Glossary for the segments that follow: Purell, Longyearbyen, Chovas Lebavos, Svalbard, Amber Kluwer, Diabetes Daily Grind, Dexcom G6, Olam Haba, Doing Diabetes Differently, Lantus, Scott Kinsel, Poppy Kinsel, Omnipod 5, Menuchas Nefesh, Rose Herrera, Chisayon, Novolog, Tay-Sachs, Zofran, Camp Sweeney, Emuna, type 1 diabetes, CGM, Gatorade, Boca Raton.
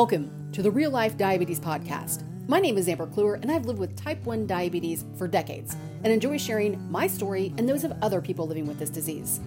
Welcome to the Real Life Diabetes Podcast. My name is Amber Kluwer, and I've lived with type 1 diabetes for decades and enjoy sharing my story and those of other people living with this disease.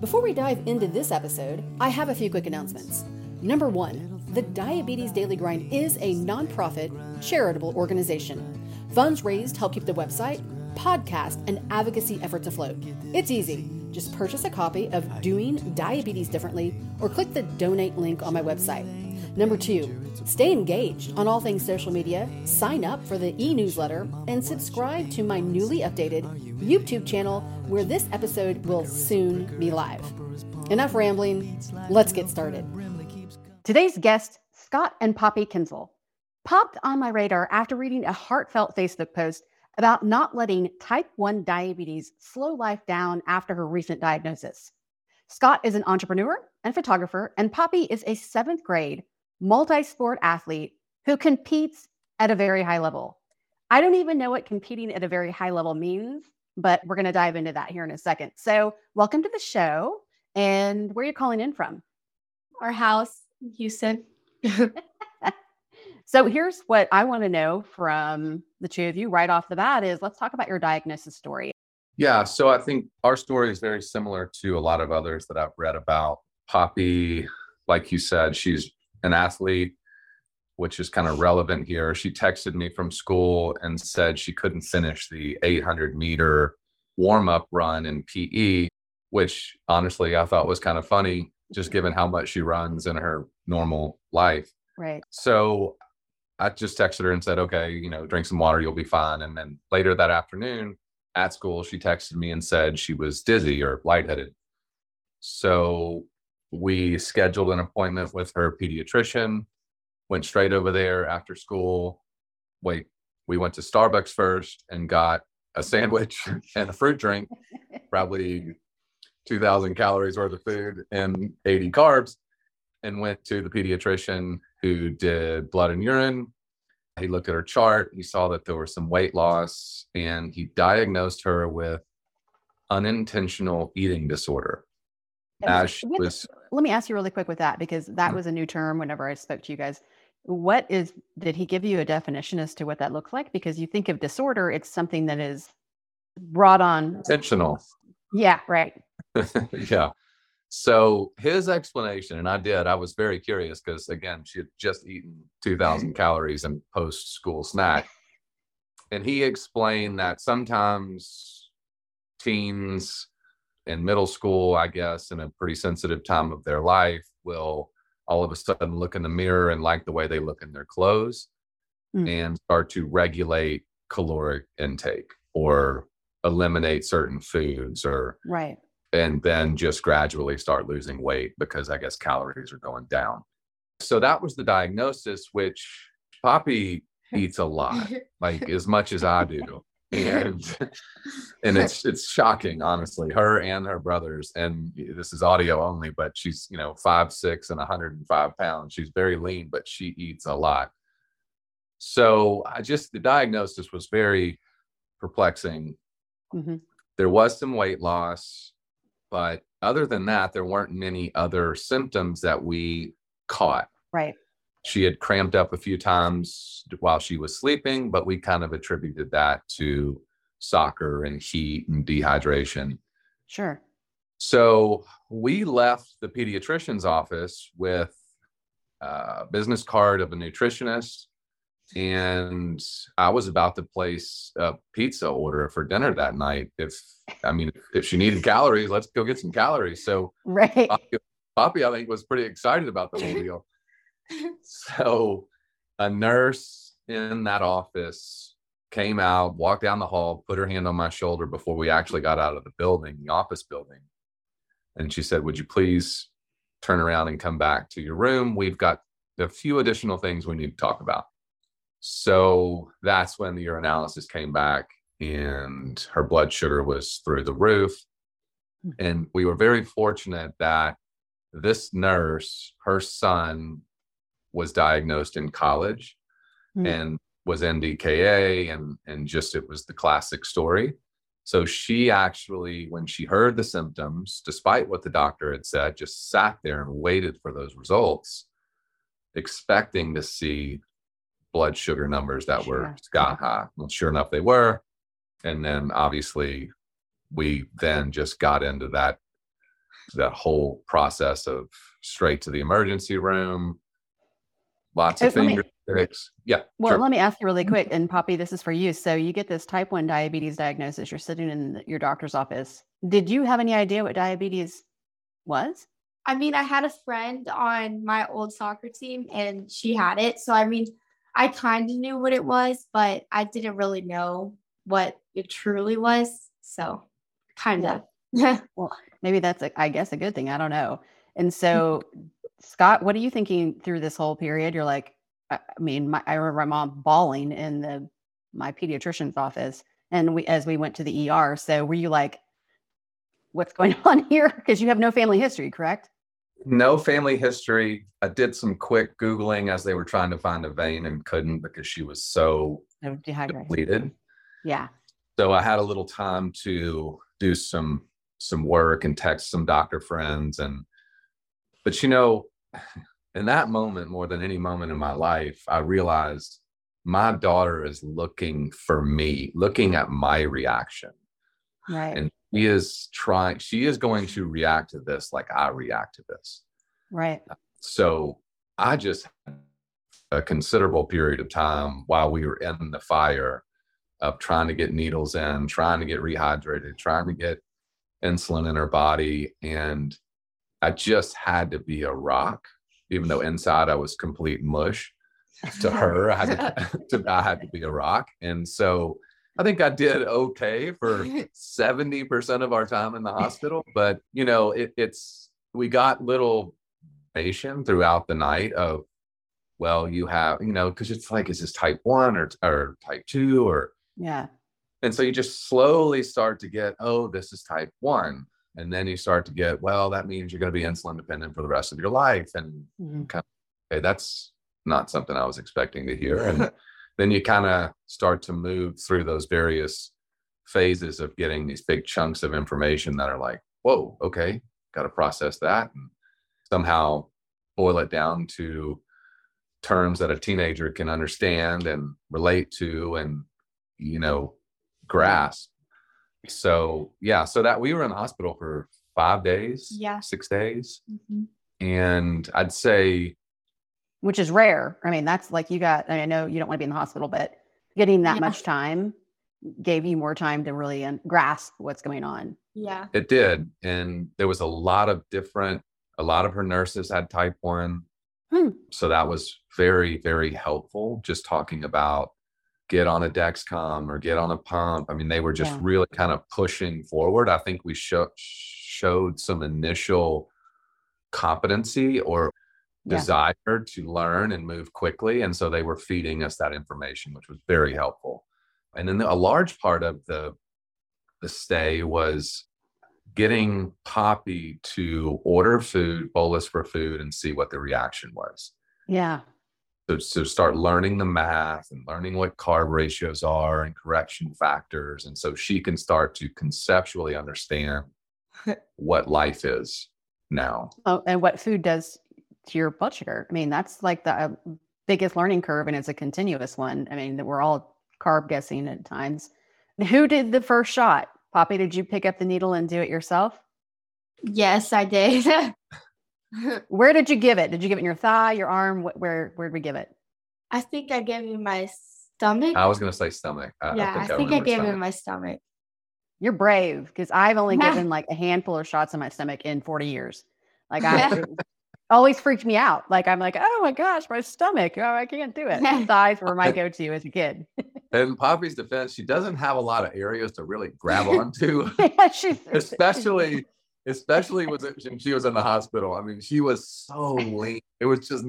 Before we dive into this episode, I have a few quick announcements. Number one, the Diabetes Daily Grind is a nonprofit, charitable organization. Funds raised help keep the website, podcast, and advocacy efforts afloat. It's easy. Just purchase a copy of Doing Diabetes Differently or click the donate link on my website. Number two, stay engaged on all things social media, sign up for the e-newsletter, and subscribe to my newly updated YouTube channel where this episode will soon be live. Enough rambling, let's get started. Today's guests, Scott and Poppy Kinsel, popped on my radar after reading a heartfelt Facebook post about not letting type 1 diabetes slow life down after her recent diagnosis. Scott is an entrepreneur and photographer, and Poppy is a seventh grade multi-sport athlete who competes at a very high level. I don't even know what competing at a very high level means, but we're going to dive into that here in a second. So welcome to the show. And where are you calling in from? Our house, Houston. So here's what I want to know from the two of you right off the bat is let's talk about your diagnosis story. Yeah. So I think our story is very similar to a lot of others that I've read about. Poppy, like you said, she's an athlete, which is kind of relevant here. She texted me from school and said she couldn't finish the 800-meter warm-up run in PE, which honestly I thought was kind of funny, just given how much she runs in her normal life. Right. So I just texted her and said, okay, drink some water, you'll be fine. And then later that afternoon at school, she texted me and said she was dizzy or lightheaded. So we scheduled an appointment with her pediatrician, went straight over there after school. We went to Starbucks first and got a sandwich and a fruit drink, probably 2,000 calories worth of food and 80 carbs, and went to the pediatrician who did blood and urine. He looked at her chart. He saw that there was some weight loss, and he diagnosed her with unintentional eating disorder. Let me ask you really quick with that, because that was a new term whenever I spoke to you guys. Did he give you a definition as to what that looks like? Because you think of disorder, it's something that is brought on. Intentional. Yeah, right. Yeah. So his explanation, and I was very curious because, again, she had just eaten 2,000 calories in post-school snack. And he explained that sometimes teens in middle school, I guess, in a pretty sensitive time of their life, will all of a sudden look in the mirror and like the way they look in their clothes and start to regulate caloric intake or eliminate certain foods or right. And then just gradually start losing weight because I guess calories are going down. So that was the diagnosis, which Poppy eats a lot, like as much as I do. And it's shocking, honestly, her and her brothers. And this is audio only, but she's, 5'6" and 105 pounds. She's very lean, but she eats a lot. So the diagnosis was very perplexing. Mm-hmm. There was some weight loss, but other than that, there weren't many other symptoms that we caught. Right. She had cramped up a few times while she was sleeping, but we kind of attributed that to soccer and heat and dehydration. Sure. So we left the pediatrician's office with a business card of a nutritionist, and I was about to place a pizza order for dinner that night. If she needed calories, let's go get some calories. So right. Poppy, I think, was pretty excited about the whole deal. So a nurse in that office came out, walked down the hall, put her hand on my shoulder before we actually got out of the office building. And she said, would you please turn around and come back to your room? We've got a few additional things we need to talk about. So that's when the urinalysis came back and her blood sugar was through the roof. And we were very fortunate that this nurse, her son, was diagnosed in college and was NDKA and just, it was the classic story. So she actually, when she heard the symptoms, despite what the doctor had said, just sat there and waited for those results. expecting to see blood sugar numbers that were sky high. Well, sure enough, they were. And then obviously we then just got into that whole process of straight to the emergency room, lots of finger sticks. Yeah. Well, let me ask you really quick, and Poppy, this is for you. So you get this type 1 diabetes diagnosis. You're sitting in your doctor's office. Did you have any idea what diabetes was? I mean, I had a friend on my old soccer team and she had it. So, I mean, I kind of knew what it was, but I didn't really know what it truly was. So kind of. Well, maybe that's, I guess, a good thing. I don't know. And so, Scott, what are you thinking through this whole period? You're like, I remember my mom bawling in my pediatrician's office and as we went to the ER. So were you like, what's going on here? Because you have no family history, correct? No family history. I did some quick Googling as they were trying to find a vein and couldn't because she was so depleted. Yeah. So I had a little time to do some work and text some doctor friends. But you know, in that moment, more than any moment in my life, I realized my daughter is looking for me, looking at my reaction. Right. And she is going to react to this like I react to this. Right. So I just had a considerable period of time while we were in the fire of trying to get needles in, trying to get rehydrated, trying to get insulin in her body. And I just had to be a rock, even though inside I was complete mush to her. I had to be a rock. And so I think I did okay for 70% of our time in the hospital, but you know, we got little information throughout the night of, well, you have, you know, cause it's like, is this type 1 or type 2 or? Yeah. And so you just slowly start to get, oh, this is type 1. And then you start to get, well, that means you're going to be insulin dependent for the rest of your life. And kind of, okay, that's not something I was expecting to hear. And then you kind of start to move through those various phases of getting these big chunks of information that are like, whoa, okay, got to process that and somehow boil it down to terms that a teenager can understand and relate to and, you know, grasp. So, yeah, so that we were in the hospital for 5 days, 6 days. Mm-hmm. And I'd say, which is rare. I mean, that's like I know you don't want to be in the hospital, but getting that much time gave you more time to really grasp what's going on. Yeah, it did. And there was a lot of her nurses had type 1. So that was very, very helpful. Just talking about get on a Dexcom or get on a pump. I mean, they were just really kind of pushing forward. I think we showed some initial competency or desire to learn and move quickly. And so they were feeding us that information, which was very helpful. And then a large part of the stay was getting Poppy to order food, bolus for food, and see what the reaction was. Yeah. So start learning the math and learning what carb ratios are and correction factors. And so she can start to conceptually understand what life is now. Oh, and what food does to your blood sugar. I mean, that's like the biggest learning curve, and it's a continuous one. I mean, we're all carb guessing at times. Who did the first shot? Poppy, did you pick up the needle and do it yourself? Yes, I did. Where did you give it? Did you give it in your thigh, your arm? Where'd we give it? I think I gave it in my stomach. I was going to say stomach. I think I gave it in my stomach. You're brave, because I've only given like a handful of shots in my stomach in 40 years. Like I always freaked me out. Like I'm like, oh my gosh, my stomach. Oh, I can't do it. Thighs were my go-to as a kid. In Poppy's defense, she doesn't have a lot of areas to really grab onto. Especially when she was in the hospital. I mean, she was so lean. It was just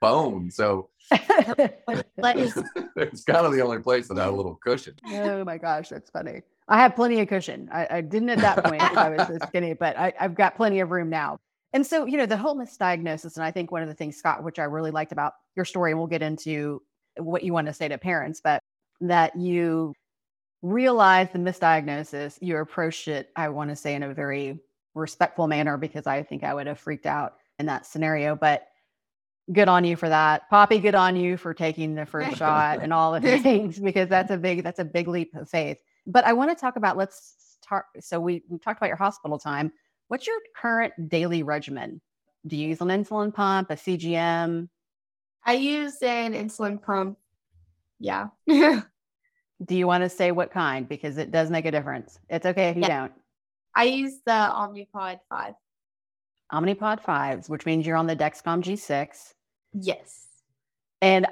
bone. So it's kind of the only place that had a little cushion. Oh my gosh, that's funny. I have plenty of cushion. I didn't at that point because I was so skinny, but I've got plenty of room now. And so, you know, the whole misdiagnosis, and I think one of the things, Scott, which I really liked about your story, and we'll get into what you want to say to parents, but that you realized the misdiagnosis, you approached it, I want to say, in a very respectful manner, because I think I would have freaked out in that scenario. But good on you for that. Poppy, good on you for taking the first shot and all of the things, because that's a big leap of faith. But I want to talk about, so we talked about your hospital time. What's your current daily regimen? Do you use an insulin pump, a CGM? I use an insulin pump. Yeah. Do you want to say what kind? Because it does make a difference. It's okay if you don't. I use the Omnipod 5. Omnipod 5s, which means you're on the Dexcom G6. Yes. And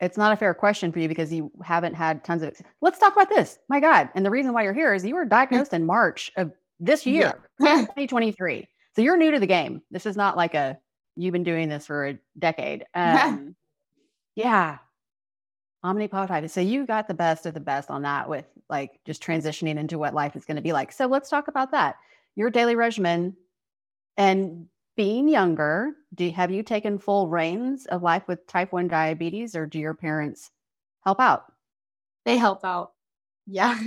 it's not a fair question for you because you haven't had tons of, let's talk about this. My God. And the reason why you're here is you were diagnosed in March of this year, 2023. So you're new to the game. This is not like you've been doing this for a decade. Yeah. Omnipod 5. So you got the best of the best on that with like just transitioning into what life is going to be like. So let's talk about that. Your daily regimen and being younger, have you taken full reins of life with type 1 diabetes, or do your parents help out? They help out. Yeah.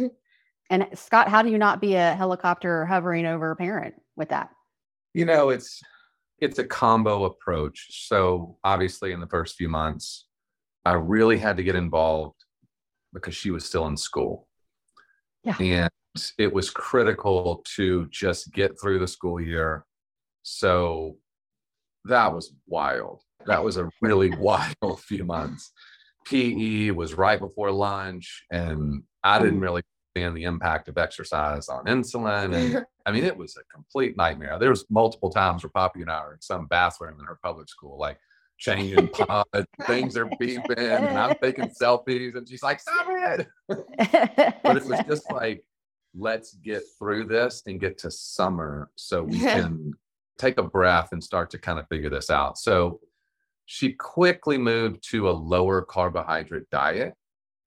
And Scott, how do you not be a helicopter hovering over a parent with that? You know, it's a combo approach. So obviously in the first few months, I really had to get involved because she was still in school. Yeah. And it was critical to just get through the school year. So that was wild. That was a really wild few months. PE was right before lunch, and I didn't really understand the impact of exercise on insulin. And I mean, it was a complete nightmare. There was multiple times where Poppy and I were in some bathroom in her public school, like changing pods, things are beeping, and I'm taking selfies, and she's like, "Stop it!" But it was just like, let's get through this and get to summer so we can take a breath and start to kind of figure this out. So she quickly moved to a lower carbohydrate diet.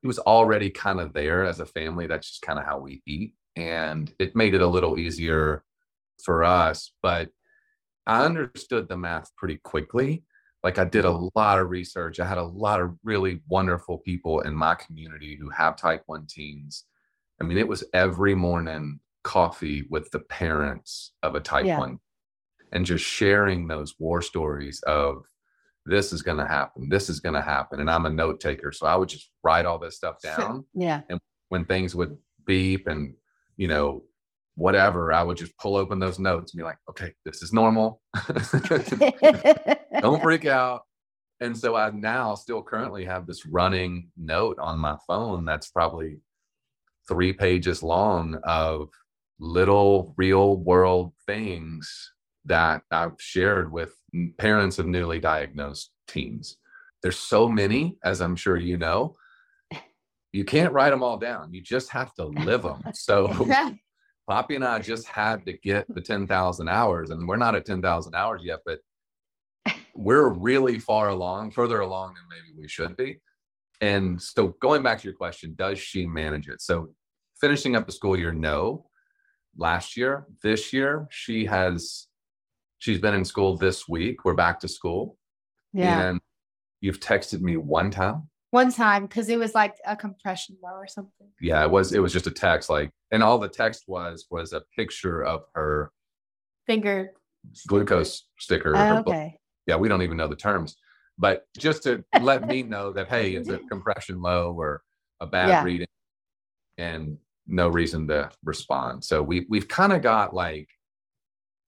It was already kind of there as a family. That's just kind of how we eat. And it made it a little easier for us. But I understood the math pretty quickly. Like, I did a lot of research. I had a lot of really wonderful people in my community who have type 1 teens. I mean, it was every morning coffee with the parents of a type 1, and just sharing those war stories of this is going to happen. This is going to happen. And I'm a note taker. So I would just write all this stuff down. Yeah. And when things would beep and, you know, whatever, I would just pull open those notes and be like, okay, this is normal. Don't freak out. And so I now still currently have this running note on my phone that's probably 3 pages long of little real world things that I've shared with parents of newly diagnosed teens. There's so many, as I'm sure you know, you can't write them all down. You just have to live them. So Poppy and I just had to get the 10,000 hours, and we're not at 10,000 hours yet, but we're really further along than maybe we should be. And so going back to your question, does she manage it? So finishing up the school year, no. Last year, this year, she's been in school this week. We're back to school. Yeah. And you've texted me one time. One time, because it was like a compression row or something. Yeah, it was just a text, like, and all the text was a picture of her finger glucose sticker. Oh, okay. Yeah, we don't even know the terms. But just to let me know that, hey, it's a compression low or a bad reading, and no reason to respond. So we've kind of got like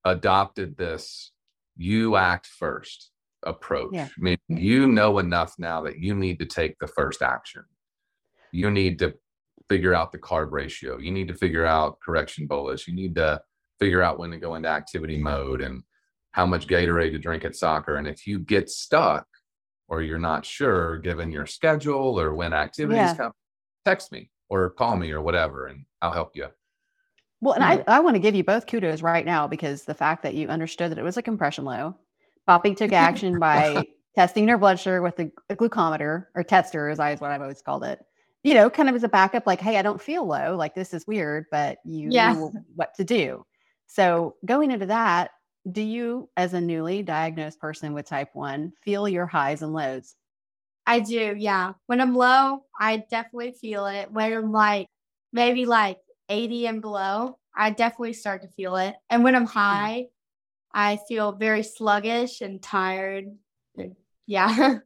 adopted this you act first approach. Yeah. I mean, you know enough now that you need to take the first action. You need to figure out the carb ratio. You need to figure out correction bolus. You need to figure out when to go into activity mode and how much Gatorade to drink at soccer. And if you get stuck or you're not sure, given your schedule or when activities come, text me or call me or whatever, and I'll help you. Well, and I want to give you both kudos right now, because the fact that you understood that it was a compression low, Poppy took action by testing her blood sugar with a glucometer or tester, is what I've always called it. You know, kind of as a backup, like, hey, I don't feel low. Like, this is weird, but you know what to do. So going into that, do you, as a newly diagnosed person with type 1, feel your highs and lows? I do, yeah. When I'm low, I definitely feel it. When I'm like maybe like 80 and below, I definitely start to feel it. And when I'm high, I feel very sluggish and tired. Yeah.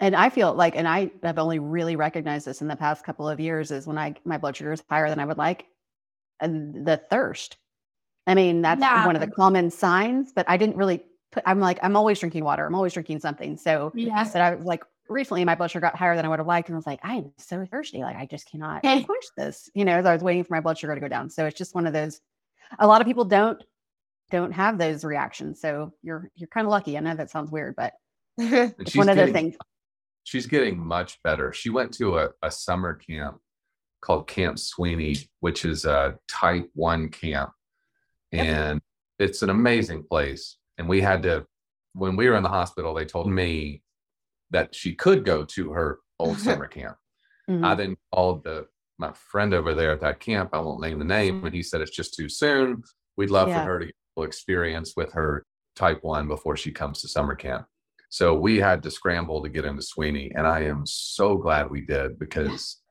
And I feel like, and I have only really recognized this in the past couple of years, is when my blood sugar is higher than I would like, and the thirst. I mean, that's one of the common signs, but I didn't really put, I'm like, I'm always drinking water. I'm always drinking something. So but I was like, recently my blood sugar got higher than I would have liked. And I was like, I am so thirsty. Like, I just cannot push this, you know, as I was waiting for my blood sugar to go down. So it's just one of those, a lot of people don't have those reactions. So you're kind of lucky. I know that sounds weird, but it's one of those things. She's getting much better. She went to a summer camp called Camp Sweeney, which is a type 1 camp. And it's an amazing place. And we had to, when we were in the hospital, they told me that she could go to her old summer camp. Mm-hmm. I then called my friend over there at that camp. I won't name the name, but he said it's just too soon. We'd love for her to get full experience with her type 1 before she comes to summer camp. So we had to scramble to get into Sweeney. And I am so glad we did, because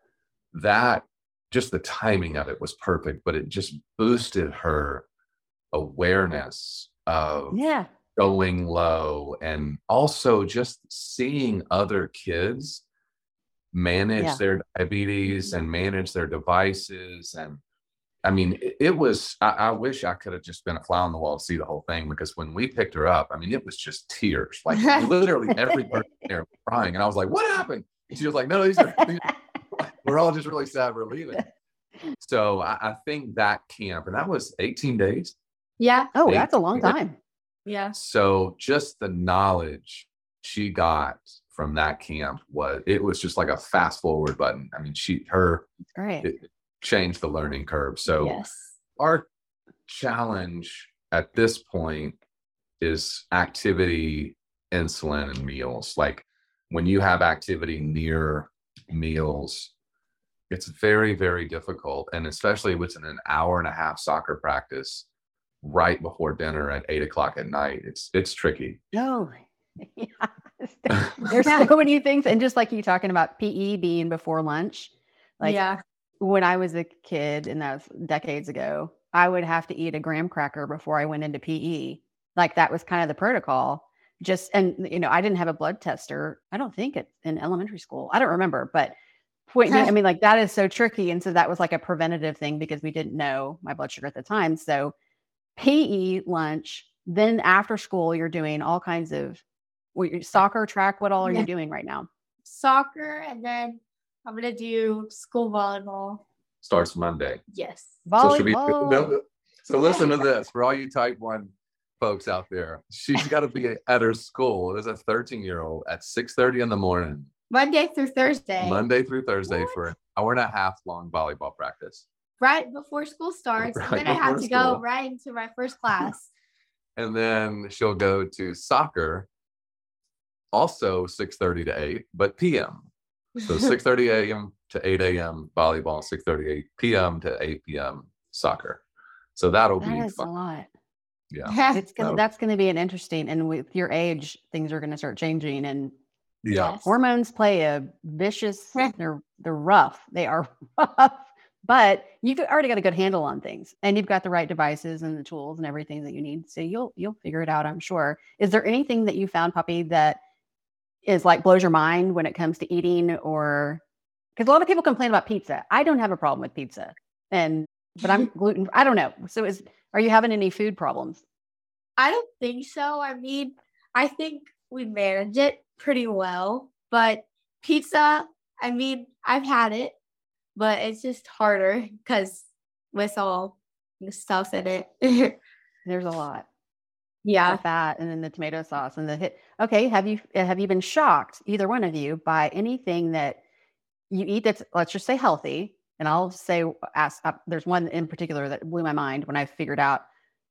that, just the timing of it was perfect, but it just boosted her awareness of going low, and also just seeing other kids manage their diabetes and manage their devices. And I mean, it was, I wish I could have just been a fly on the wall to see the whole thing, because when we picked her up, I mean, it was just tears, like literally every person there was crying. And I was like, what happened? And she was like, no, we're all just really sad we're leaving. So I think that camp, and that was 18 days. Yeah. Oh, that's a long time. Yeah. So just the knowledge she got from that camp was just like a fast forward button. I mean, it changed the learning curve. So our challenge at this point is activity, insulin, and meals. Like, when you have activity near meals, it's very, very difficult. And especially within an hour and a half soccer practice right before dinner at 8:00 at night, it's tricky. No. Yeah. There's so many things. And just like you talking about PE being before lunch, like when I was a kid, and that was decades ago, I would have to eat a graham cracker before I went into PE. Like, that was kind of the protocol. Just, and you know, I didn't have a blood tester, I don't think, it's in elementary school. I don't remember, but I mean, like, that is so tricky. And so that was like a preventative thing, because we didn't know my blood sugar at the time. So PE, lunch, then after school, you're doing all kinds of soccer, track. What all are you doing right now? Soccer. And then I'm going to do school volleyball. Starts Monday. Yes. Volleyball. So listen to this. For all you type 1 folks out there, she's got to be at her school. There's a 13-year-old at 6:30 in the morning. Monday through Thursday for an hour and a half long volleyball practice. Right before school starts. Right, and then I have to go right into my first class. And then she'll go to soccer, also 6:30 to 8, but p.m. So 6:30 a.m. to 8 a.m. volleyball, 6:30 p.m. to 8 p.m. soccer. So that'll be fun. A lot. Yeah. That's going to be an interesting, and with your age, things are going to start changing, and hormones play a vicious, they're rough. They are rough, but you've already got a good handle on things, and you've got the right devices and the tools and everything that you need. So you'll figure it out, I'm sure. Is there anything that you found, Poppy, that is like blows your mind when it comes to eating? Or, because a lot of people complain about pizza. I don't have a problem with pizza, but I'm gluten. I don't know. So are you having any food problems? I don't think so. I mean, I think we manage it pretty well, but pizza, I mean, I've had it, but it's just harder because with all the stuff in it, there's a lot. Yeah, the fat, and then the tomato sauce, and the hit. Okay, have you been shocked, either one of you, by anything that you eat that's, let's just say, healthy? And I'll say, there's one in particular that blew my mind when I figured out.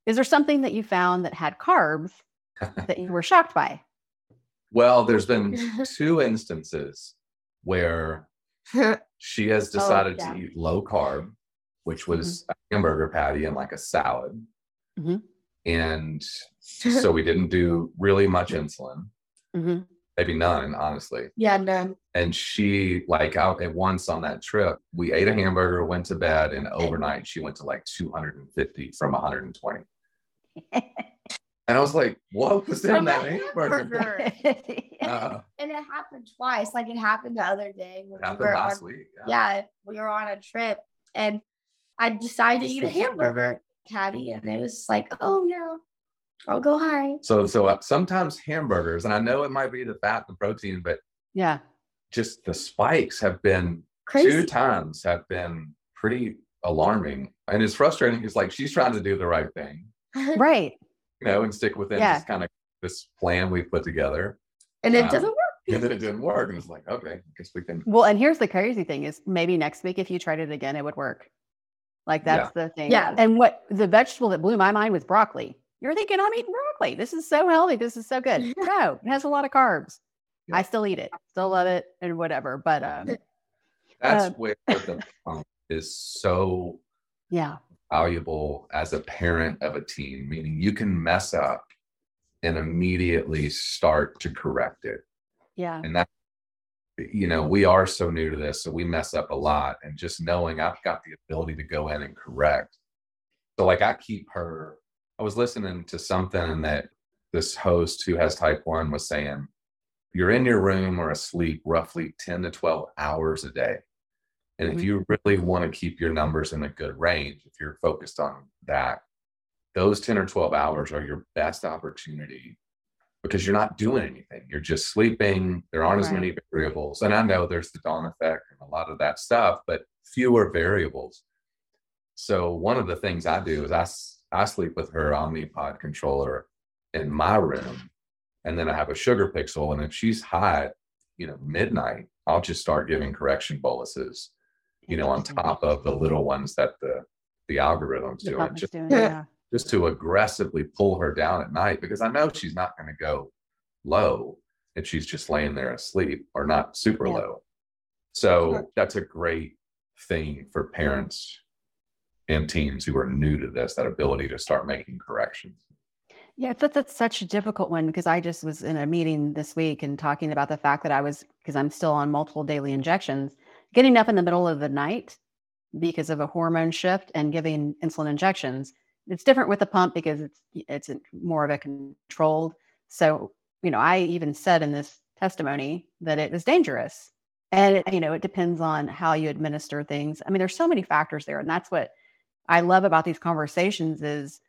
Is there something that you found that had carbs that you were shocked by? Well, there's been 2 instances where she has decided to eat low carb, which was a hamburger patty and like a salad. Mm-hmm. And so we didn't do really much insulin, maybe none, honestly. Yeah, none. And she, like, out at once on that trip, we ate a hamburger, went to bed, and overnight she went to like 250 from 120. And I was like, what was in that hamburger? And it happened twice. Like it happened the other day. It happened last week. Yeah. We were on a trip and I decided to eat a hamburger patty. And it was like, oh no, I'll go high. So sometimes hamburgers, and I know it might be the fat, the protein, but yeah, just the spikes have been crazy. 2 times have been pretty alarming. And it's frustrating. It's like, she's trying to do the right thing. Right. You know, and stick within just kind of this plan we put together. And it doesn't work. And then it didn't work. And it's like, okay, I guess we can. Well, and here's the crazy thing is maybe next week, if you tried it again, it would work. Like that's the thing. Yeah. And what the vegetable that blew my mind was broccoli. You're thinking, I'm eating broccoli. This is so healthy. This is so good. No, it has a lot of carbs. Yeah. I still eat it. Still love it and whatever. But that's where the pump is so valuable as a parent of a teen, meaning you can mess up and immediately start to correct it. Yeah. And that, you know, we are so new to this, so we mess up a lot. And just knowing I've got the ability to go in and correct. So like I keep her, I was listening to something that this host who has type 1 was saying, you're in your room or asleep roughly 10 to 12 hours a day. And if you really want to keep your numbers in a good range, if you're focused on that, those 10 or 12 hours are your best opportunity because you're not doing anything. You're just sleeping. There aren't as many variables. And I know there's the dawn effect and a lot of that stuff, but fewer variables. So one of the things I do is I sleep with her Omnipod controller in my room. And then I have a sugar pixel. And if she's high, you know, midnight, I'll just start giving correction boluses. You know, on top of the little ones that the algorithm's doing, just to aggressively pull her down at night, because I know she's not going to go low if she's just laying there asleep or not super low. So that's a great thing for parents and teens who are new to this, that ability to start making corrections. Yeah, I thought that's such a difficult one because I just was in a meeting this week and talking about the fact that because I'm still on multiple daily injections, getting up in the middle of the night because of a hormone shift and giving insulin injections. It's different with the pump because it's more of a controlled. So, you know, I even said in this testimony that it was dangerous and it, you know, it depends on how you administer things. I mean, there's so many factors there. And that's what I love about these conversations is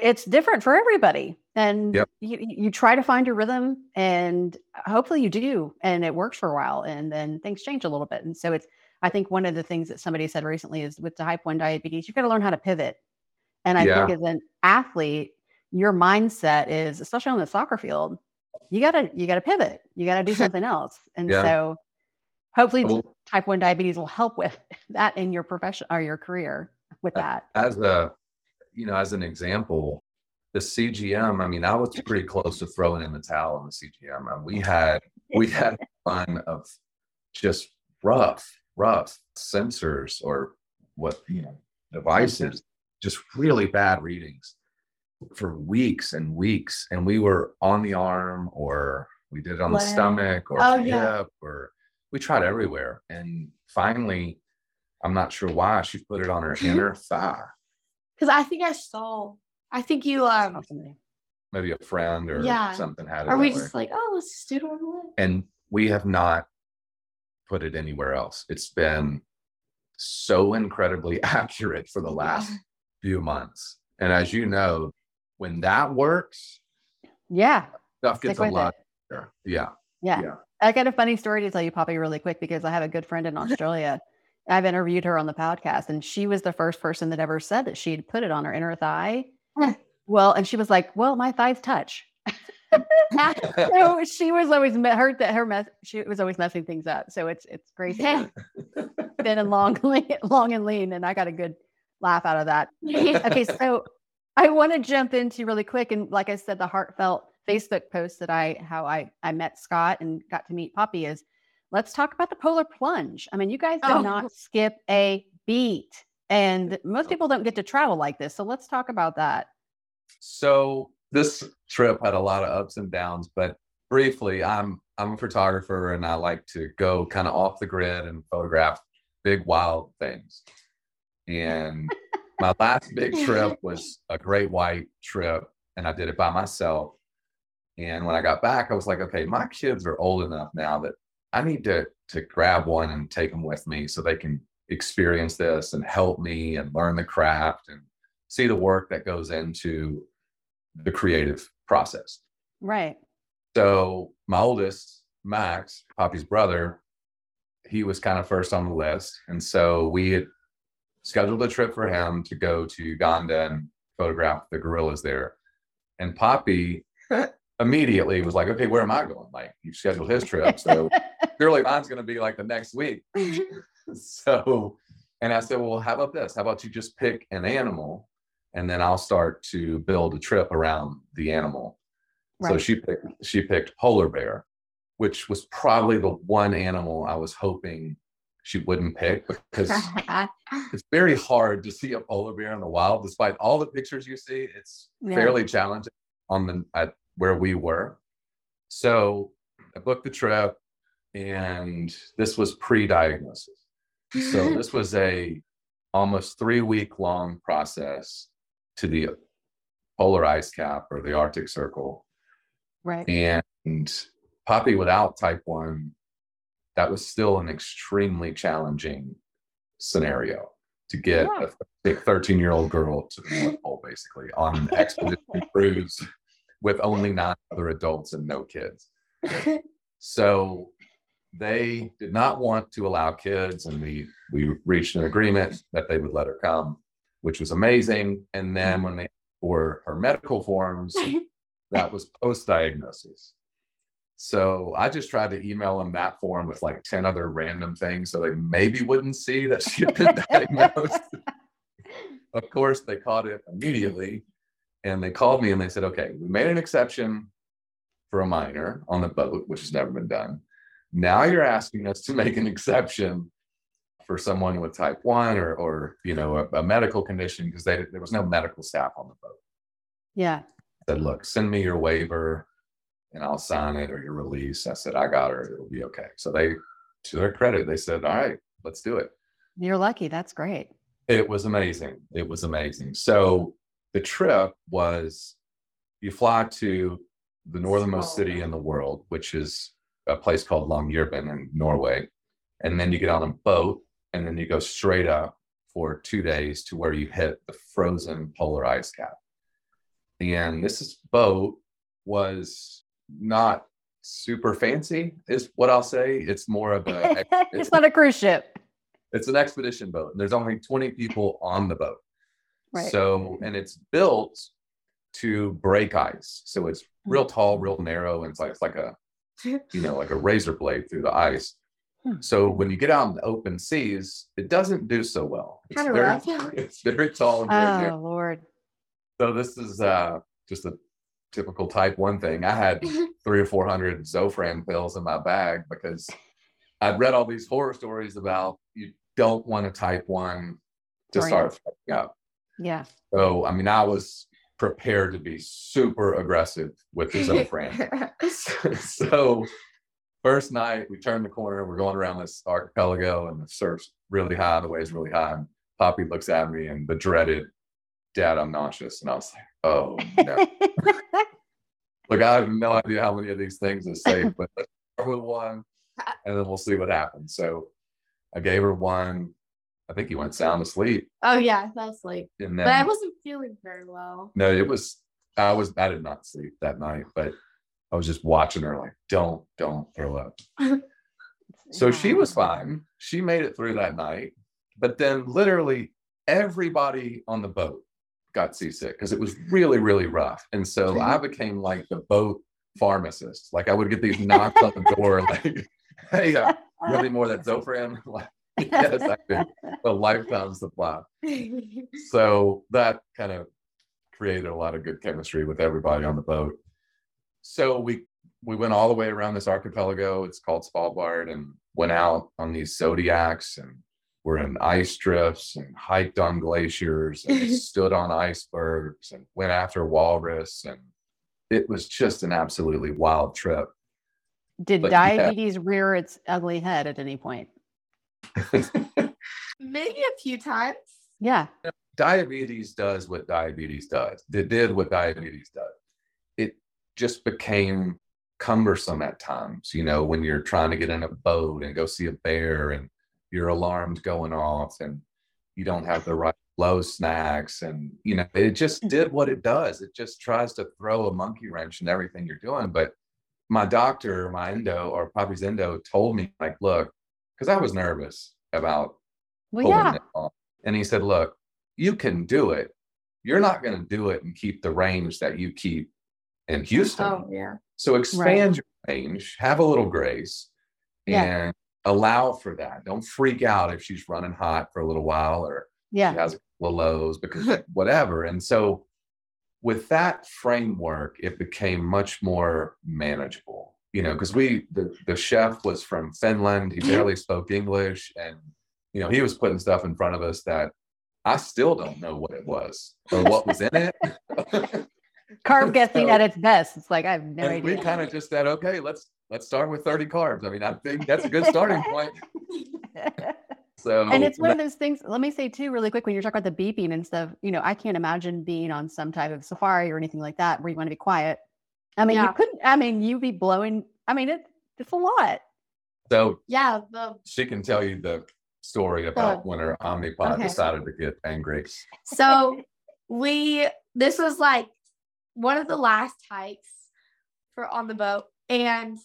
it's different for everybody. And you try to find your rhythm and hopefully you do, and it works for a while and then things change a little bit. And so I think one of the things that somebody said recently is with type 1 diabetes, you've got to learn how to pivot. And I think as an athlete, your mindset is, especially on the soccer field, you got to pivot, you got to do something else. And so hopefully type 1 diabetes will help with that in your profession or your career with that. As an example, the CGM, I mean, I was pretty close to throwing in the towel on the CGM. And we had fun of just rough sensors or devices, just really bad readings for weeks and weeks. And we were on the arm or we did it on the stomach or hip or we tried everywhere. And finally, I'm not sure why, she put it on her inner thigh. Because I think you maybe a friend or something had it. Are we just like, oh, let's do it on the leg? And we have not put it anywhere else. It's been so incredibly accurate for the last few months. And as you know, when that works, stuff gets a lot better. Yeah. I got a funny story to tell you, Poppy, really quick, because I have a good friend in Australia. I've interviewed her on the podcast and she was the first person that ever said that she'd put it on her inner thigh. Well, and she was like, well, my thighs touch. So she was always hurt that she was always messing things up. So it's great. Thin and long and lean. And I got a good laugh out of that. Okay. So I want to jump into really quick. And like I said, the heartfelt Facebook post that I met Scott and got to meet Poppy is, let's talk about the polar plunge. I mean, you guys did not skip a beat, and most people don't get to travel like this. So let's talk about that. So this trip had a lot of ups and downs, but briefly, I'm a photographer and I like to go kind of off the grid and photograph big wild things. And my last big trip was a great white trip and I did it by myself. And when I got back, I was like, okay, my kids are old enough now that I need to grab one and take them with me so they can experience this and help me and learn the craft and see the work that goes into the creative process. Right. So my oldest, Max, Poppy's brother, he was kind of first on the list. And so we had scheduled a trip for him to go to Uganda and photograph the gorillas there. And Poppy immediately was like, okay, where am I going? Like, you scheduled his trip, so surely mine's going to be like the next week. So, and I said, well, how about this? How about you just pick an animal and then I'll start to build a trip around the animal. Right. So she picked polar bear, which was probably the one animal I was hoping she wouldn't pick, because it's very hard to see a polar bear in the wild. Despite all the pictures you see, it's fairly challenging at where we were. So I booked the trip, and this was pre-diagnosis. So this was a almost 3 week long process to the polar ice cap or the Arctic Circle. Right. And Poppy without type 1, that was still an extremely challenging scenario to get a 13-year-old girl to the North Pole, basically, on an expedition cruise with only 9 other adults and no kids. So they did not want to allow kids, and we reached an agreement that they would let her come, which was amazing. And then when they for her medical forms, that was post-diagnosis. So I just tried to email them that form with like 10 other random things so they maybe wouldn't see that she had been diagnosed. Of course, they caught it immediately, and they called me and they said, okay, we made an exception for a minor on the boat, which has never been done. Now you're asking us to make an exception for someone with type 1 or you know, a medical condition, because there was no medical staff on the boat. Yeah. I said, look, send me your waiver and I'll sign it, or your release. I said, I got her. It'll be okay. So they, to their credit, they said, all right, let's do it. You're lucky. That's great. It was amazing. It was amazing. So the trip was, you fly to the northernmost city in the world, which is a place called Longyearbyen in Norway. And then you get on a boat and then you go straight up for 2 days to where you hit the frozen polar ice cap. And this boat was not super fancy, is what I'll say. It's more of a... It's not a cruise ship. It's an expedition boat. And there's only 20 people on the boat. Right. So, and it's built to break ice. So it's real tall, real narrow. And it's like a, you know, like a razor blade through the ice. So when you get out in the open seas, it doesn't do so well. It's very tall and very narrow. Oh, Lord. So this is just a typical type 1 thing. I had 300 or 400 Zofran pills in my bag because I'd read all these horror stories about you don't want a type 1 to start fucking up. Yeah. So, I mean, I was prepared to be super aggressive with the Zofran. So first night, we turned the corner, we're going around this archipelago, and the surf's really high, the waves really high. And Poppy looks at me and the dreaded, Dad, I'm nauseous. And I was like, oh, no. Look, I have no idea how many of these things are safe, but let's start with one, and then we'll see what happens. So I gave her one. I think he went sound asleep. Oh, yeah, I fell asleep. And then, but I wasn't feeling very well. No, it was, I did not sleep that night, but I was just watching her like, don't throw up. So she was fine. She made it through that night. But then literally everybody on the boat got seasick because it was really, really rough. And so I became like the boat pharmacist. Like I would get these knocks on the door, like, hey, you have any more of that Zofran? Like, yes, I do. A lifetime supply. So that kind of created a lot of good chemistry with everybody on the boat. So we went all the way around this archipelago. It's called Svalbard, and went out on these zodiacs, and we're in ice drifts and hiked on glaciers and stood on icebergs and went after walrus. And it was just an absolutely wild trip. Did diabetes rear its ugly head at any point? Maybe a few times. Yeah. diabetes does what diabetes does. It did what diabetes does. It just became cumbersome at times, you know, when you're trying to get in a boat and go see a bear and your alarm's going off and you don't have the right low snacks. And, you know, it just did what it does. It just tries to throw a monkey wrench in everything you're doing. But my doctor, my endo, or Poppy's endo, told me, like, look, because I was nervous about pulling it off. And he said, look, you can do it. You're not going to do it and keep the range that you keep in Houston. Oh, yeah. So expand your range, have a little grace, and allow for that. Don't freak out if she's running hot for a little while or she has a couple of lows because whatever. And so with that framework, it became much more manageable, you know, because the chef was from Finland. He barely spoke English, and, you know, he was putting stuff in front of us that I still don't know what it was or what was in it. Carb guessing at its best. It's like, I have no idea. We kind of just said, okay, let's start with 30 carbs. I mean, I think that's a good starting point. So, and it's one of those things, let me say too, really quick, when you're talking about the beeping and stuff, you know, I can't imagine being on some type of safari or anything like that where you want to be quiet. I mean, you couldn't, I mean, you'd be blowing, I mean, it's a lot. So yeah, she can tell you the story about when her Omnipod decided to get angry. So this was like one of the last hikes on the boat, and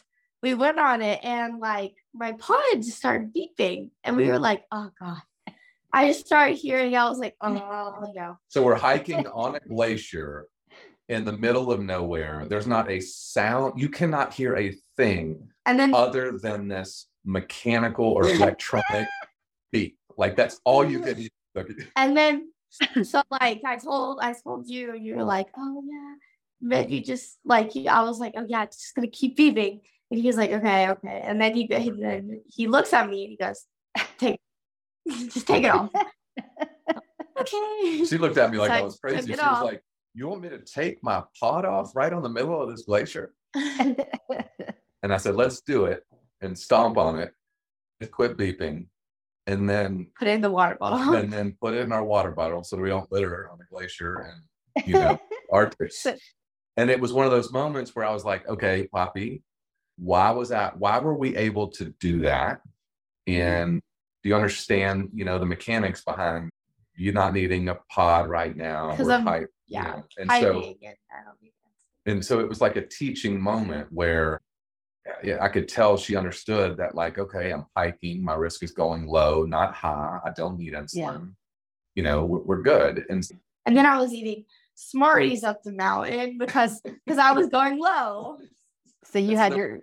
we went on it, and like my pod just started beeping, and we were like, oh God. I just started hearing it. I was like, oh no. So we're hiking on a glacier in the middle of nowhere. There's not a sound. You cannot hear a thing other than this mechanical or electronic beep. Like, that's all you could hear. And then so like I told you, and you were like, oh yeah. But you just like, I was like, oh yeah, it's just gonna keep beeping. And he was like, okay. And then he looks at me and he goes, just take it off. Okay. She looked at me like I was crazy. She was like, you want me to take my pod off right on the middle of this glacier? And I said, let's do it and stomp on it. It quit beeping. And then put it in the water bottle. And then put it in our water bottle so that we don't litter on the glacier and, you know, artists. And it was one of those moments where I was like, okay, Poppy, why were we able to do that? And do you understand, you know, the mechanics behind you not needing a pod right now? Because I'm hyped, you know? And so it was like a teaching moment where I could tell she understood that, like, okay, I'm hiking, my risk is going low, not high, I don't need insulin, you know, we're good. And then I was eating Smarties up the mountain because I was going low. So you there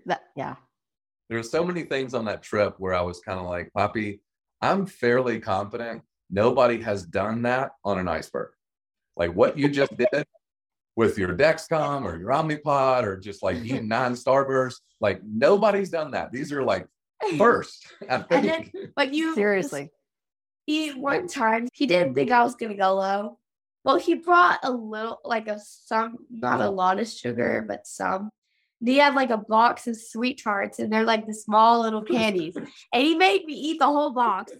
were so many things on that trip where I was kind of like, Poppy, I'm fairly confident nobody has done that on an iceberg. Like what you just did with your Dexcom or your Omnipod or just like eating 9 Starbursts, like nobody's done that. These are like first. And then, but you seriously, one time he didn't think I was gonna go low. Well, he brought a little, like some, not a lot of sugar, but some. He had like a box of sweet tarts, and they're like the small little candies. And he made me eat the whole box.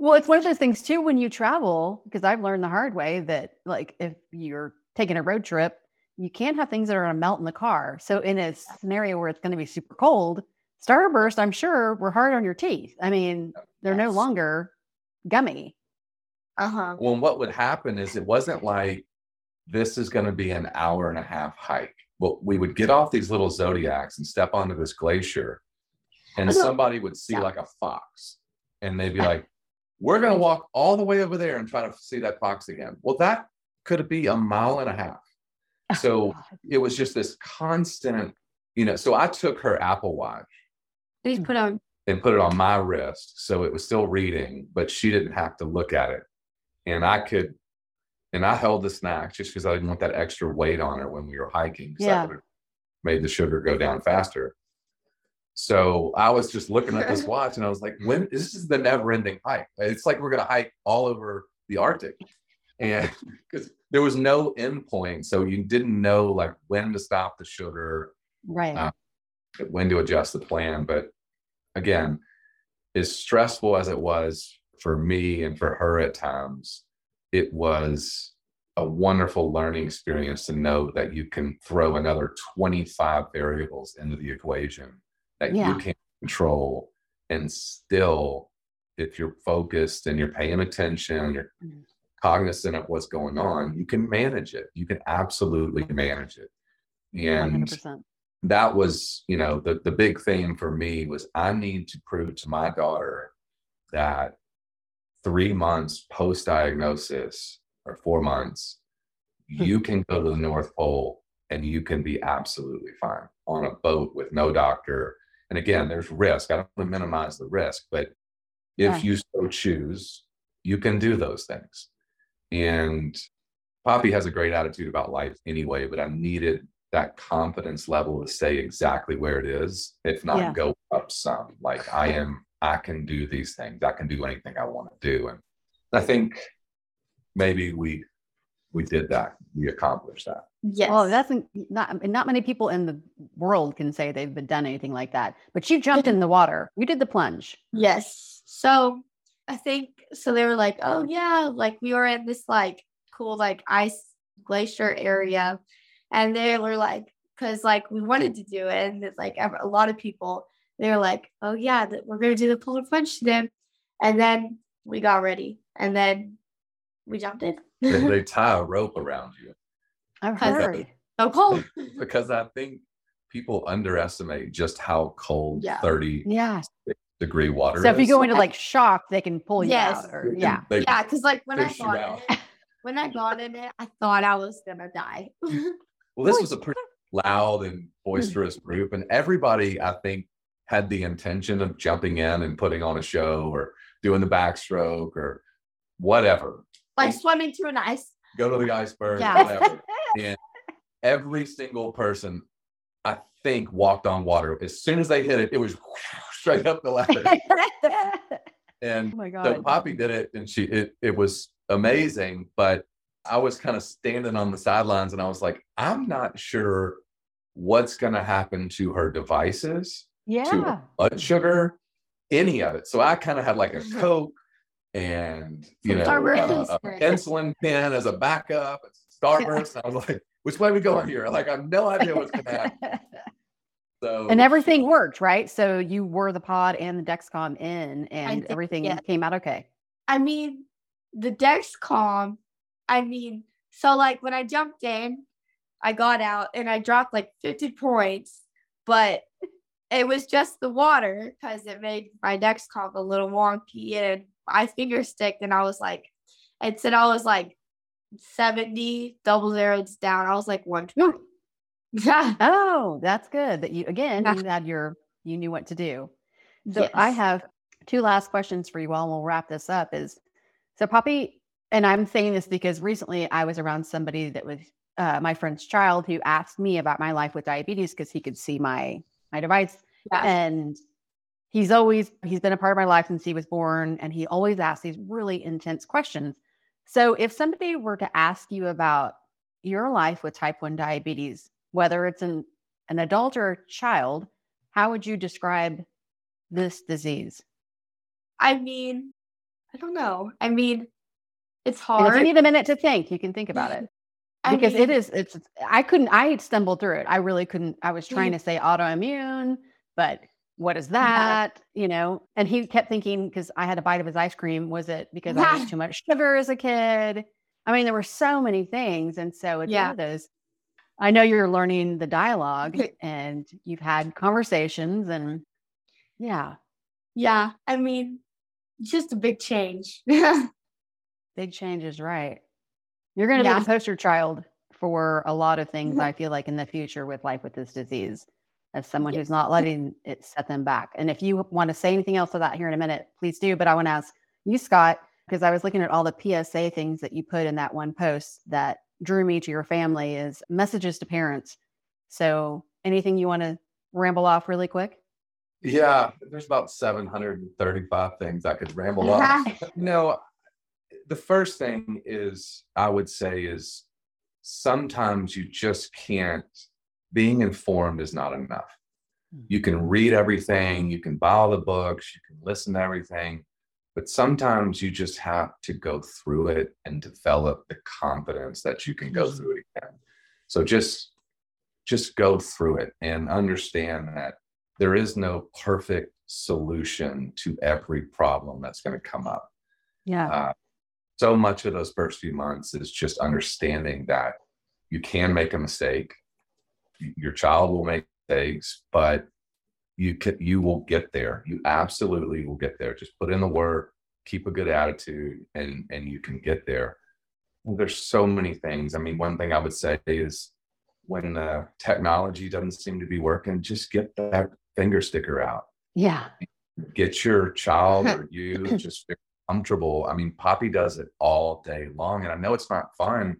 Well, it's one of those things too, when you travel, because I've learned the hard way that like, if you're taking a road trip, you can't have things that are going to melt in the car. So in a scenario where it's going to be super cold, Starburst, I'm sure, were hard on your teeth. I mean, they're no longer gummy. Well, what would happen is it wasn't like this is going to be an hour and a half hike. Well, we would get off these little zodiacs and step onto this glacier, and somebody would see like a fox, and they'd be like, we're going to walk all the way over there and try to see that fox again. Well, that could be a mile and a half. So it was just this constant, you know, so I took her Apple Watch. Please put it on my wrist. So it was still reading, but she didn't have to look at it. And I held the snack just because I didn't want that extra weight on her when we were hiking. That would have made the sugar go down faster. So I was just looking at this watch, and I was like, this is the never ending hike. It's like, we're going to hike all over the Arctic. And because there was no end point. So you didn't know like when to stop the sugar, right? When to adjust the plan. But again, as stressful as it was for me and for her at times, it was a wonderful learning experience to know that you can throw another 25 variables into the equation that you can't control. And still, if you're focused and you're paying attention, you're cognizant of what's going on, you can manage it. You can absolutely manage it. And 100%. That was, you know, the big thing for me was I need to prove to my daughter that 3 months post-diagnosis or 4 months, you can go to the North Pole and you can be absolutely fine on a boat with no doctor. And again, there's risk. I don't want to minimize the risk, but if you so choose, you can do those things. And Poppy has a great attitude about life anyway, but I needed that confidence level to stay exactly where it is, if not go up some. Like I can do these things. I can do anything I want to do. And I think maybe we did that. We accomplished that. Yes. Oh, that's not many people in the world can say they've been done anything like that. But you jumped in the water. You did the plunge. Yes. So I think, so they were like, oh yeah, like we were in this like cool, like ice glacier area. And they were like, cause like we wanted to do it. And it's like a lot of people, they were like, oh yeah, we're going to do the polar plunge today. And then we got ready. And then we jumped in. They tie a rope around you. I've heard. So cold. Because I think people underestimate just how cold 36-degree water is. So if you go into like shock, they can pull you out. Or, because like when I got in it, I thought I was going to die. Well, this was a pretty loud and boisterous group. And everybody, I think, had the intention of jumping in and putting on a show or doing the backstroke or whatever. Like swimming through an ice. Go to the iceberg. Yeah. Whatever. And every single person, I think, walked on water. As soon as they hit it, it was straight up the ladder. And oh my God. So Poppy did it, and it was amazing. But I was kind of standing on the sidelines, and I was like, I'm not sure what's going to happen to her devices, to her blood sugar, any of it. So I kind of had like a Coke and a insulin pen as a backup, Starburst. I was like, which way we going here? Like, I have no idea what's going to happen. So, and everything worked, right? So you were the pod and the Dexcom in, and everything came out okay. I mean, the Dexcom, so like when I jumped in, I got out and I dropped like 50 points, but it was just the water because it made my Dexcom a little wonky and I finger sticked, and I was like, it said I was like 70 double zeros down. I was like 120. Oh, that's good that you you knew what to do. So I have two last questions for you all, and we'll wrap this up. So Poppy, and I'm saying this because recently I was around somebody that was my friend's child who asked me about my life with diabetes because he could see my device, and he's been a part of my life since he was born, and he always asks these really intense questions. So if somebody were to ask you about your life with type 1 diabetes, whether it's an adult or a child, how would you describe this disease? I mean, I don't know. I mean, it's hard. And if you need a minute to think, you can think about it. Because I stumbled through it. I really couldn't. I was trying to say autoimmune, but what is that? You know, and he kept thinking, because I had a bite of his ice cream, was it because I ate too much sugar as a kid? I mean, there were so many things. And so it's one of those, I know you're learning the dialogue and you've had conversations and Yeah. I mean, just a big change. Big change is right. You're going to be the poster child for a lot of things, I feel like, in the future with life with this disease. As someone who's not letting it set them back. And if you want to say anything else about that here in a minute, please do. But I want to ask you, Scott, because I was looking at all the PSA things that you put in that one post that drew me to your family is messages to parents. So anything you want to ramble off really quick? Yeah, there's about 735 things I could ramble off. No, the first thing is, I would say, is sometimes you just can't. Being informed is not enough. You can read everything, you can buy all the books, you can listen to everything, But sometimes you just have to go through it and develop the confidence that you can go through it again. So just go through it and understand that there is no perfect solution to every problem that's going to come up. Yeah. So much of those first few months is just understanding that you can make a mistake. Your child will make mistakes, but you will get there. You absolutely will get there. Just put in the work, keep a good attitude, and you can get there. There's so many things. I mean, one thing I would say is when the technology doesn't seem to be working, just get that finger sticker out. Yeah. Get your child or you just feel comfortable. I mean, Poppy does it all day long. And I know it's not fun,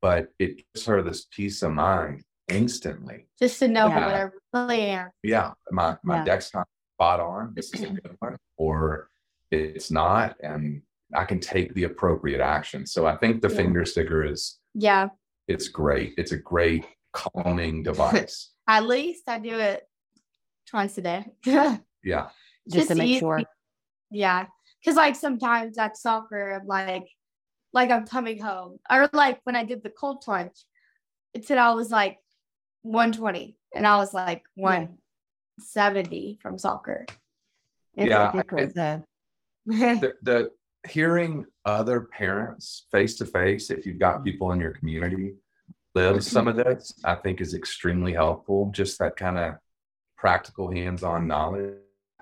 but it gives her this peace of mind instantly. Just to know where really are. Yeah. My Dexcom spot on. This is a good one. Or it's not. And I can take the appropriate action. So I think the finger sticker is it's great. It's a great calming device. At least I do it once a day. Just to make sure. Yeah. Cause like sometimes at soccer, I'm like I'm coming home, or like when I did the cold plunge, it said I was like 120 and I was like 170 from soccer. It's ridiculous. The hearing other parents face to face, if you've got people in your community live some of this, I think is extremely helpful. Just that kind of practical hands-on knowledge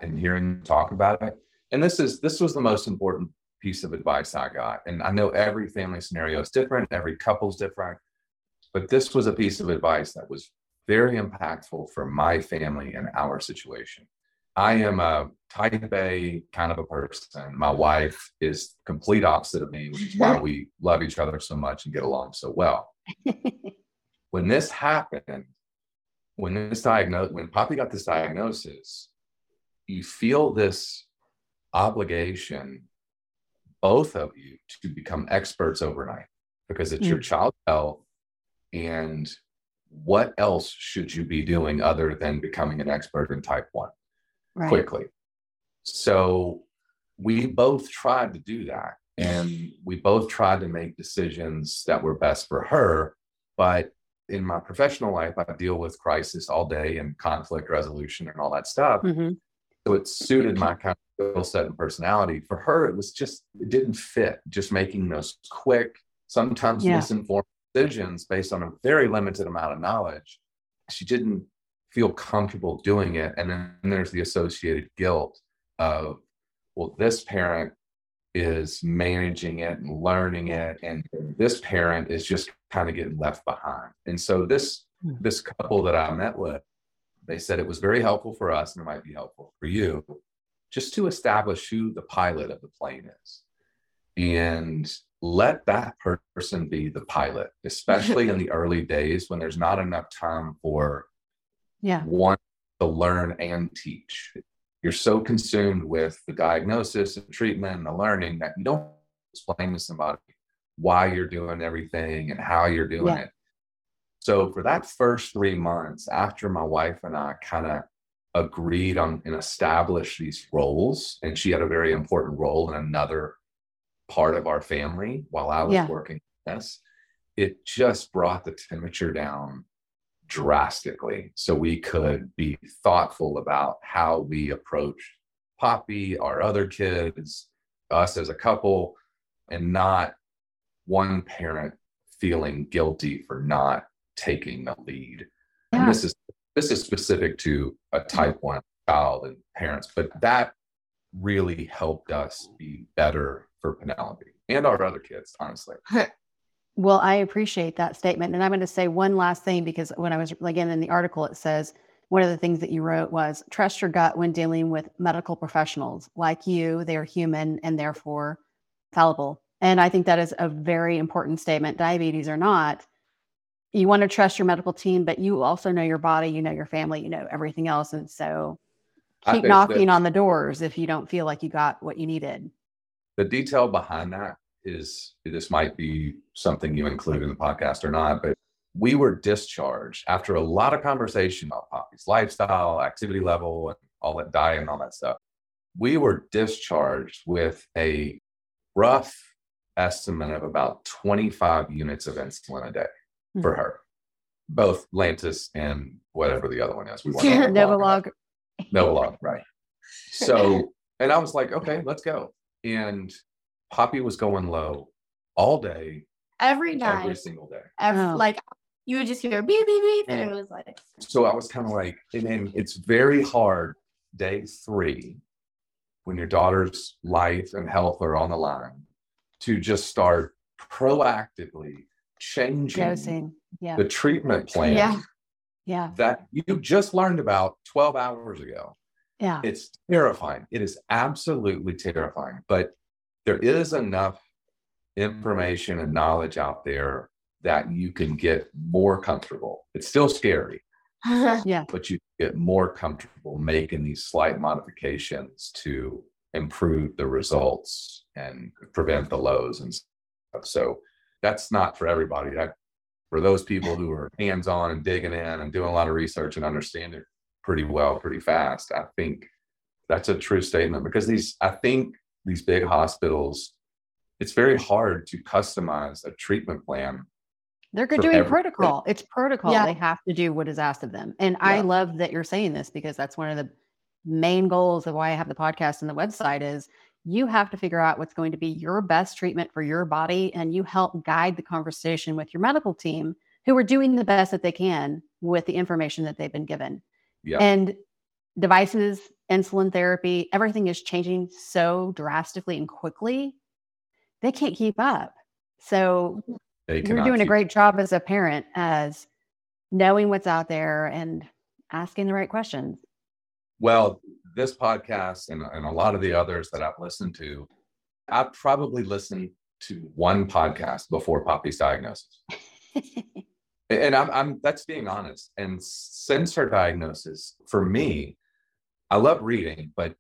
and hearing them talk about it. And this was the most important piece of advice I got. And I know every family scenario is different, every couple's different, but this was a piece of advice that was very impactful for my family and our situation. I am a type A kind of a person. My wife is complete opposite of me, which is why we love each other so much and get along so well. When this happened, when Poppy got this diagnosis, you feel this obligation, both of you, to become experts overnight because it's your child's health, and what else should you be doing other than becoming an expert in type 1 quickly? So we both tried to do that, and we both tried to make decisions that were best for her. But in my professional life, I deal with crisis all day and conflict resolution and all that stuff. Mm-hmm. So it suited my kind of skill set and personality. For her, it didn't fit. Just making those quick, sometimes misinformed decisions based on a very limited amount of knowledge. She didn't feel comfortable doing it. And then there's the associated guilt of, well, this parent is managing it and learning it, and this parent is just kind of getting left behind. And so this couple that I met with, they said it was very helpful for us, and it might be helpful for you, just to establish who the pilot of the plane is and let that person be the pilot, especially in the early days when there's not enough time for one to learn and teach. You're so consumed with the diagnosis and treatment and the learning that you don't explain to somebody why you're doing everything and how you're doing it. So for that first 3 months, after my wife and I kind of agreed on and established these roles, and she had a very important role in another part of our family while I was working on this, it just brought the temperature down drastically, so we could be thoughtful about how we approach Poppy, our other kids, us as a couple, and not one parent feeling guilty for not taking the lead. And this is specific to a type 1 child and parents, but that really helped us be better for Penelope and our other kids, honestly. Well, I appreciate that statement. And I'm going to say one last thing, because when I was, again, in the article, it says one of the things that you wrote was trust your gut when dealing with medical professionals like you. They are human and therefore fallible. And I think that is a very important statement. Diabetes or not, you want to trust your medical team, but you also know your body, you know your family, you know everything else. And so keep knocking on the doors if you don't feel like you got what you needed. The detail behind that is, this might be something you include in the podcast or not, but we were discharged after a lot of conversation about Poppy's lifestyle, activity level, and all that diet and all that stuff. we were discharged with a rough estimate of about 25 units of insulin a day for her, both Lantus and whatever the other one is. We Novolog. Novolog, right. So, and I was like, okay, let's go. And Poppy was going low all day. Every night. Every single day. Like, you would just hear beep, beep, beep. And it was like. So I was kind of like, and then it's very hard day three when your daughter's life and health are on the line to just start proactively changing the treatment plan that you just learned about 12 hours ago. Yeah. It's terrifying. It is absolutely terrifying. But there is enough information and knowledge out there that you can get more comfortable. It's still scary. But you get more comfortable making these slight modifications to improve the results and prevent the lows and stuff. So that's not for everybody. That, for those people who are hands-on and digging in and doing a lot of research and understanding pretty well, pretty fast. I think that's a true statement because I think these big hospitals, it's very hard to customize a treatment plan. They're doing protocol. It's protocol. Yeah. They have to do what is asked of them. And I love that you're saying this because that's one of the main goals of why I have the podcast and the website is you have to figure out what's going to be your best treatment for your body. And you help guide the conversation with your medical team who are doing the best that they can with the information that they've been given. Yeah. And devices, insulin therapy, everything is changing so drastically and quickly, they can't keep up. So you're doing a great job as a parent, as knowing what's out there and asking the right questions. Well, this podcast and a lot of the others that I've listened to, I probably listened to one podcast before Poppy's diagnosis. And I'm that's being honest. And since her diagnosis, for me, I love reading, but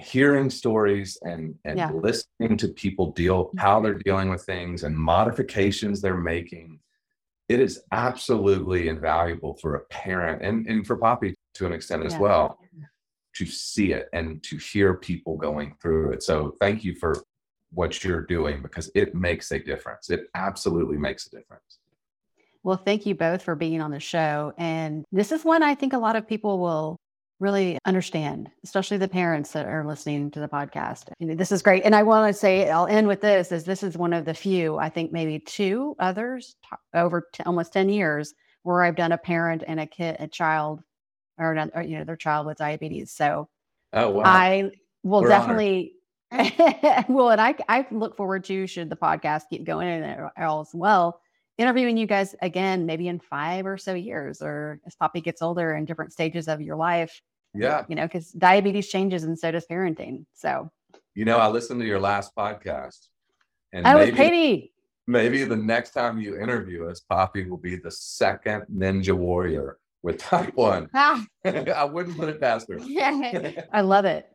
hearing stories and listening to people how they're dealing with things and modifications they're making, it is absolutely invaluable for a parent and for Poppy to an extent as well to see it and to hear people going through it. So thank you for what you're doing because it makes a difference. It absolutely makes a difference. Well, thank you both for being on the show. And this is one I think a lot of people will really understand, especially the parents that are listening to the podcast. And this is great. And I want to say, I'll end with this, is this is one of the few, I think maybe two others over almost 10 years where I've done a parent and a child or you know, their child with diabetes. So I will definitely, well, and I look forward to, should the podcast keep going and all as well, interviewing you guys again, maybe in 5 or so years, or as Poppy gets older in different stages of your life. Yeah. You know, because diabetes changes and so does parenting. So, you know, I listened to your last podcast and maybe the next time you interview us, Poppy will be the second ninja warrior with type 1. I wouldn't put it past her. I love it.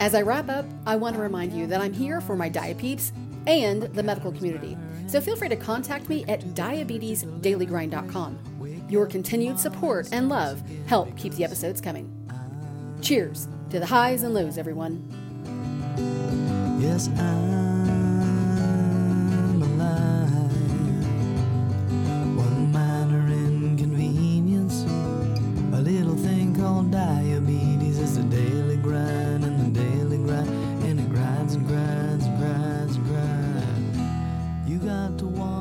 As I wrap up, I want to remind you that I'm here for my diet peeps and the medical community. So feel free to contact me at diabetesdailygrind.com. Your continued support and love help keep the episodes coming. Cheers to the highs and lows, everyone. Yes, I'm alive. One minor inconvenience, a little thing called diabetes is a daily grind, and the daily grind, and it grinds and grinds. You got to walk.